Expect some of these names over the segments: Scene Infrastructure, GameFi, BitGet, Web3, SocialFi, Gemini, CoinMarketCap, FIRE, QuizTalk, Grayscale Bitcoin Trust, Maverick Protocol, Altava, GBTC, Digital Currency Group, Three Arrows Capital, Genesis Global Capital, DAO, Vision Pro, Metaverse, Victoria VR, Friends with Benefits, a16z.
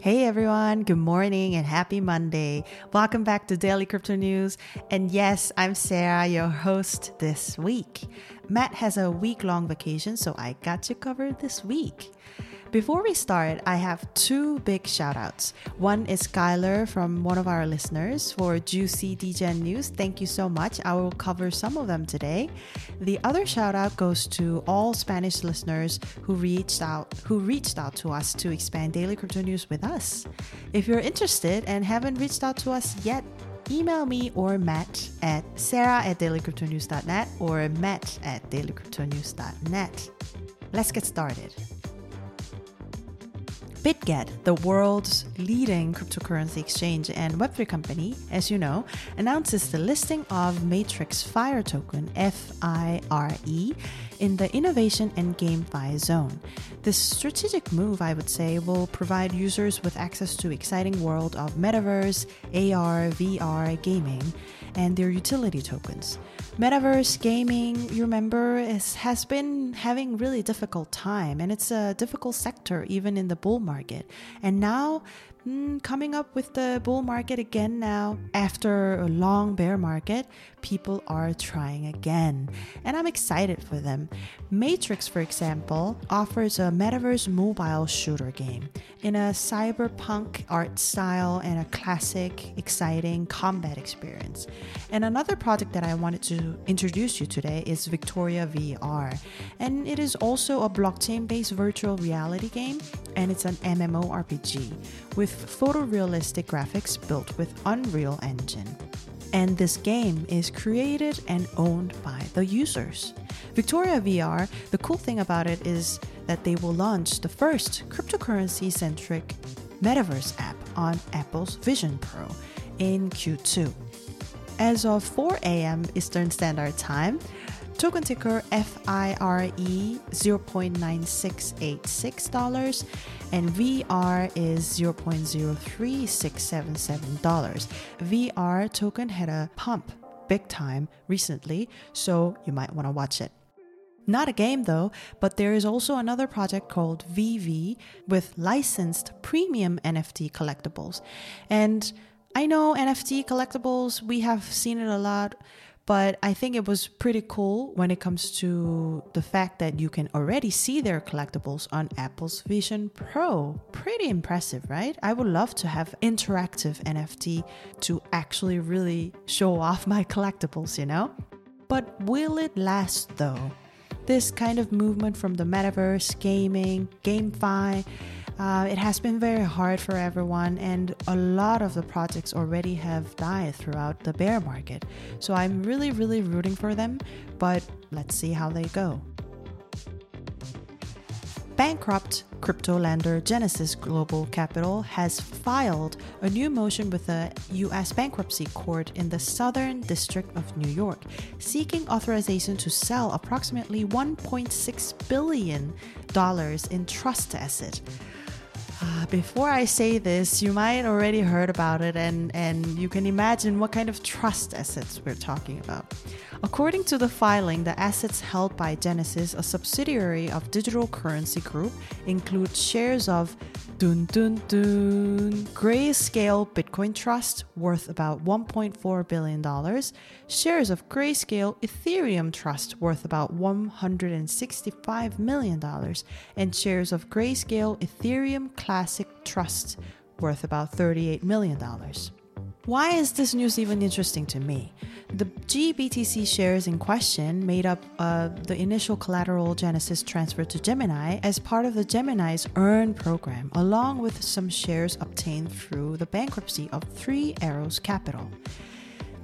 Hey everyone, good morning and happy Monday. Welcome back to Daily Crypto News. And yes, I'm Sarah, your host this week. Matt has a week-long vacation, so I got you covered this week. Before we start, I have two big shout-outs. One is Skylar from one of our listeners for Juicy DGen News. Thank you so much. I will cover some of them today. The other shout-out goes to all Spanish listeners who reached out to us to expand Daily Crypto News with us. If you're interested and haven't reached out to us yet, email me or Matt at sarah@dailycryptonews.net or matt@dailycryptonews.net. Let's get started. BitGet, the world's leading cryptocurrency exchange and Web3 company, as you know, announces the listing of MATR1x Fire Token, FIRE, in the Innovation and GameFi zone. This strategic move, I would say, will provide users with access to exciting world of Metaverse, AR, VR, gaming, and their utility tokens. Metaverse gaming, you remember, has been having really difficult time, and it's a difficult sector even in the bull market. And now, coming up with the bull market again now, after a long bear market, people are trying again. And I'm excited for them. MATR1x, for example, offers a metaverse mobile shooter game in a cyberpunk art style and a classic, exciting combat experience. And another project that I wanted to introduce you today is Victoria VR. And it is also a blockchain-based virtual reality game, and it's an MMORPG with photorealistic graphics built with Unreal Engine. And this game is created and owned by the users. Victoria VR, the cool thing about it is that they will launch the first cryptocurrency-centric metaverse app on Apple's Vision Pro in Q2. As of 4 a.m. Eastern Standard Time, token ticker FIRE $0.9686 and VR is $0.03677. VR token had a pump big time recently, so you might want to watch it. Not a game though, but there is also another project called VeVe with licensed premium NFT collectibles. And I know NFT collectibles, we have seen it a lot, but I think it was pretty cool when it comes to the fact that you can already see their collectibles on Apple's Vision Pro. Pretty impressive, right? I would love to have interactive NFT to actually really show off my collectibles, you know? But will it last though? This kind of movement from the metaverse, gaming, GameFi, it has been very hard for everyone, and a lot of the projects already have died throughout the bear market. So I'm really, really rooting for them, but let's see how they go. Bankrupt crypto lender Genesis Global Capital has filed a new motion with the U.S. bankruptcy court in the Southern District of New York, seeking authorization to sell approximately $1.6 billion in trust assets. Before I say this, you might already heard about it, and you can imagine what kind of trust assets we're talking about. According to the filing, the assets held by Genesis, a subsidiary of Digital Currency Group, include shares of Grayscale Bitcoin Trust, worth about $1.4 billion, shares of Grayscale Ethereum Trust, worth about $165 million, and shares of Grayscale Ethereum Classic Trust, worth about $38 million. Why is this news even interesting to me? The GBTC shares in question made up the initial collateral Genesis transferred to Gemini as part of the Gemini's Earn program, along with some shares obtained through the bankruptcy of Three Arrows Capital.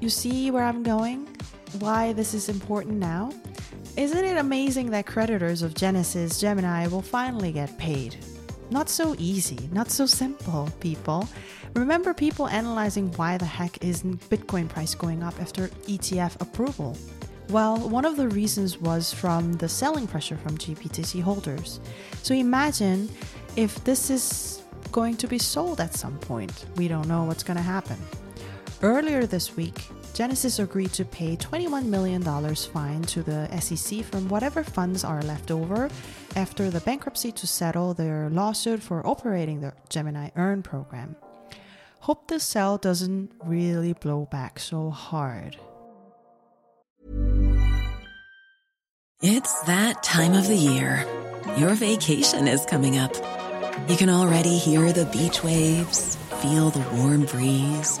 You see where I'm going? Why this is important now? Isn't it amazing that creditors of Genesis Gemini will finally get paid? Not so easy, not so simple, people. Remember people analyzing why the heck isn't Bitcoin price going up after ETF approval? Well, one of the reasons was from the selling pressure from GBTC holders. So imagine if this is going to be sold at some point. We don't know what's going to happen. Earlier this week, Genesis agreed to pay $21 million fine to the SEC from whatever funds are left over after the bankruptcy to settle their lawsuit for operating the Gemini Earn program. Hope the sale doesn't really blow back so hard. It's that time of the year. Your vacation is coming up. You can already hear the beach waves, feel the warm breeze,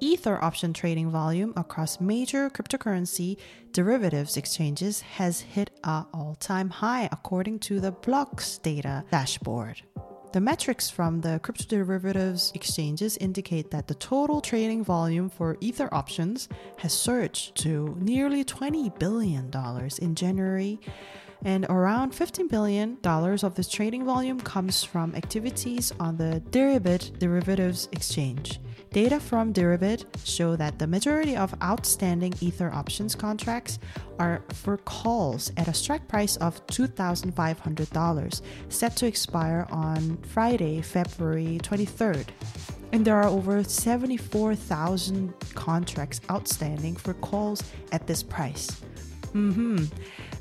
Ether option trading volume across major cryptocurrency derivatives exchanges has hit an all-time high according to the Block's data dashboard. The metrics from the crypto derivatives exchanges indicate that the total trading volume for Ether options has surged to nearly $20 billion in January, and around $15 billion of this trading volume comes from activities on the Deribit derivatives exchange. Data from Deribit show that the majority of outstanding Ether options contracts are for calls at a strike price of $2,500, set to expire on Friday, February 23rd. And there are over 74,000 contracts outstanding for calls at this price.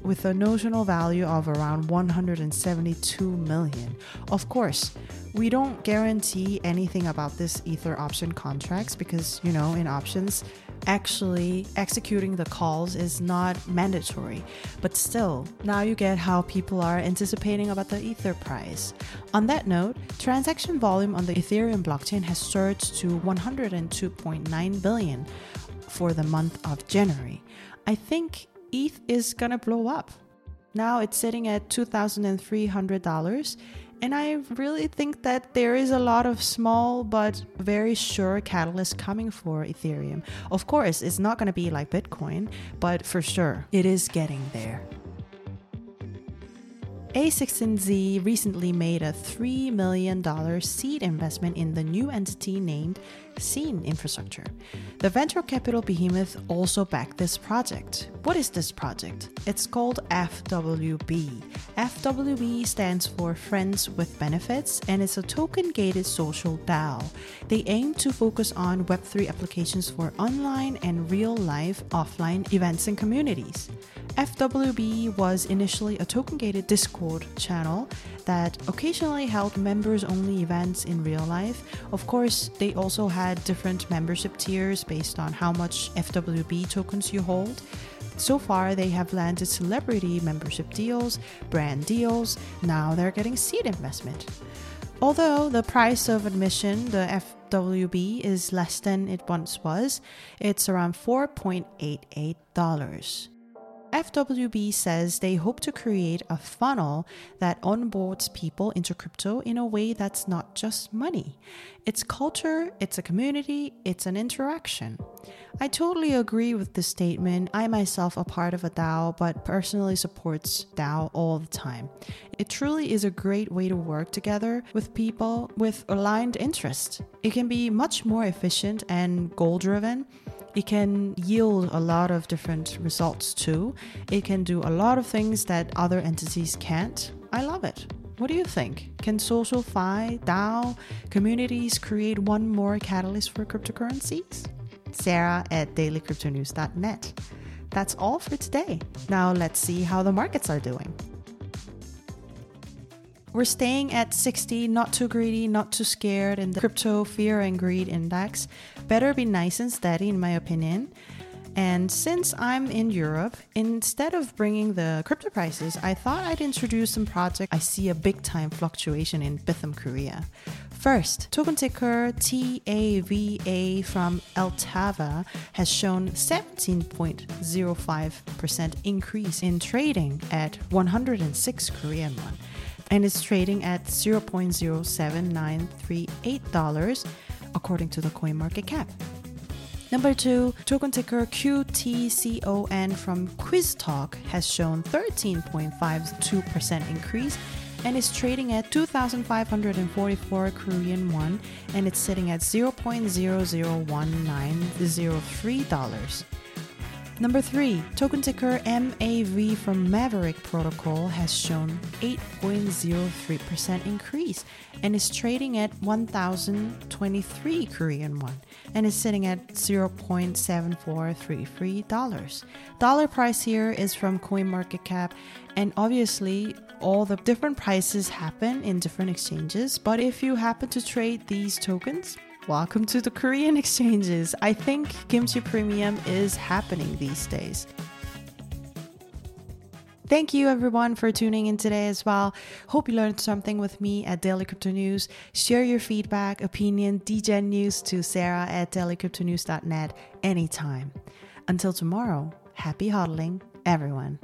With a notional value of around $172 million. Of course, we don't guarantee anything about this Ether option contracts because, you know, in options, actually executing the calls is not mandatory. But still, now you get how people are anticipating about the Ether price. On that note, transaction volume on the Ethereum blockchain has surged to $102.9 billion for the month of January. I think ETH is gonna blow up. Now it's sitting at $2,300, and I really think that there is a lot of small but very sure catalyst coming for Ethereum. Of course, it's not gonna be like Bitcoin, but for sure, it is getting there. A16Z recently made a $3 million seed investment in the new entity named Scene Infrastructure. The venture capital behemoth also backed this project. What is this project? It's called FWB. FWB stands for Friends with Benefits and is a token-gated social DAO. They aim to focus on Web3 applications for online and real-life offline events and communities. FWB was initially a token-gated Discord channel that occasionally held members-only events in real life. Of course, they also had different membership tiers based on how much FWB tokens you hold. So far, they have landed celebrity membership deals, brand deals. Now they're getting seed investment. Although the price of admission, the FWB, is less than it once was, it's around $4.88. FWB says they hope to create a funnel that onboards people into crypto in a way that's not just money. It's culture, it's a community, it's an interaction. I totally agree with this statement. I myself are part of a DAO, but personally supports DAO all the time. It truly is a great way to work together with people with aligned interests. It can be much more efficient and goal-driven. It can yield a lot of different results too. It can do a lot of things that other entities can't. I love it. What do you think? Can SocialFi, DAO, communities create one more catalyst for cryptocurrencies? Sarah at dailycryptonews.net. That's all for today. Now let's see how the markets are doing. We're staying at 60, not too greedy, not too scared in the crypto fear and greed index. Better be nice and steady in my opinion. And since I'm in Europe, instead of bringing the crypto prices, I thought I'd introduce some project. I see a big time fluctuation in Bithum, Korea. First, token ticker TAVA from Altava has shown 17.05% increase in trading at 106 Korean won. And it's trading at $0.07938, according to the CoinMarketCap. Number two, token ticker QTCON from QuizTalk has shown 13.52% increase and is trading at 2,544 Korean won, and it's sitting at $0.001903. Number three, token ticker MAV from Maverick Protocol has shown 8.03% increase and is trading at 1,023 Korean won and is sitting at $0.7433. Dollar price here is from CoinMarketCap, and obviously all the different prices happen in different exchanges, but if you happen to trade these tokens, welcome to the Korean exchanges. I think Kimchi Premium is happening these days. Thank you everyone for tuning in today as well. Hope you learned something with me at Daily Crypto News. Share your feedback, opinion, DGen news to Sarah at dailycryptonews.net anytime. Until tomorrow, happy hodling, everyone.